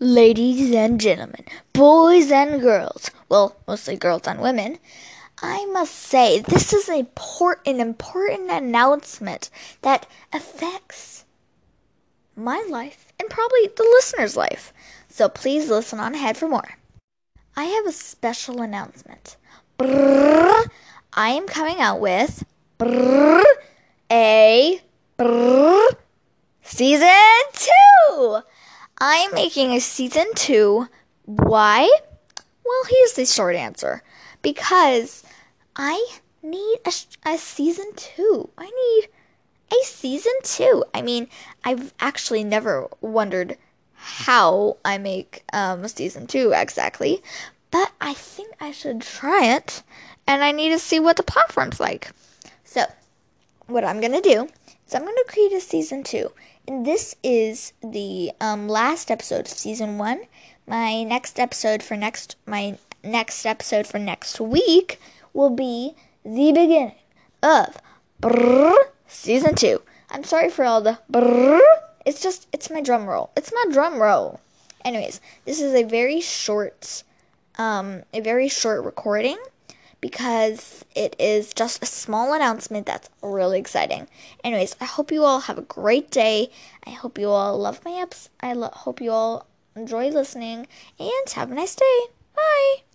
Ladies and gentlemen, boys and girls, well, mostly girls and women, I must say this is an important announcement that affects my life and probably the listener's life. So please listen on ahead for more. I have a special announcement. Brrr, I am coming out with Season 2! I'm making a Season 2. Why? Well, here's the short answer. Because I need a Season 2. I need a Season 2. I mean, I've actually never wondered how I make Season 2 exactly. But I think I should try it. And I need to see what the platform's like. So, what I'm going to do is I'm going to create a Season 2. And this is the last episode of Season 1. My next episode for next week will be the beginning of Season 2. I'm sorry for all the brrr. It's my drum roll. Anyways, this is a very short recording because it is just a small announcement that's really exciting. Anyways, I hope you all have a great day. I hope you all love my apps. I hope you all enjoy listening and have a nice day. Bye.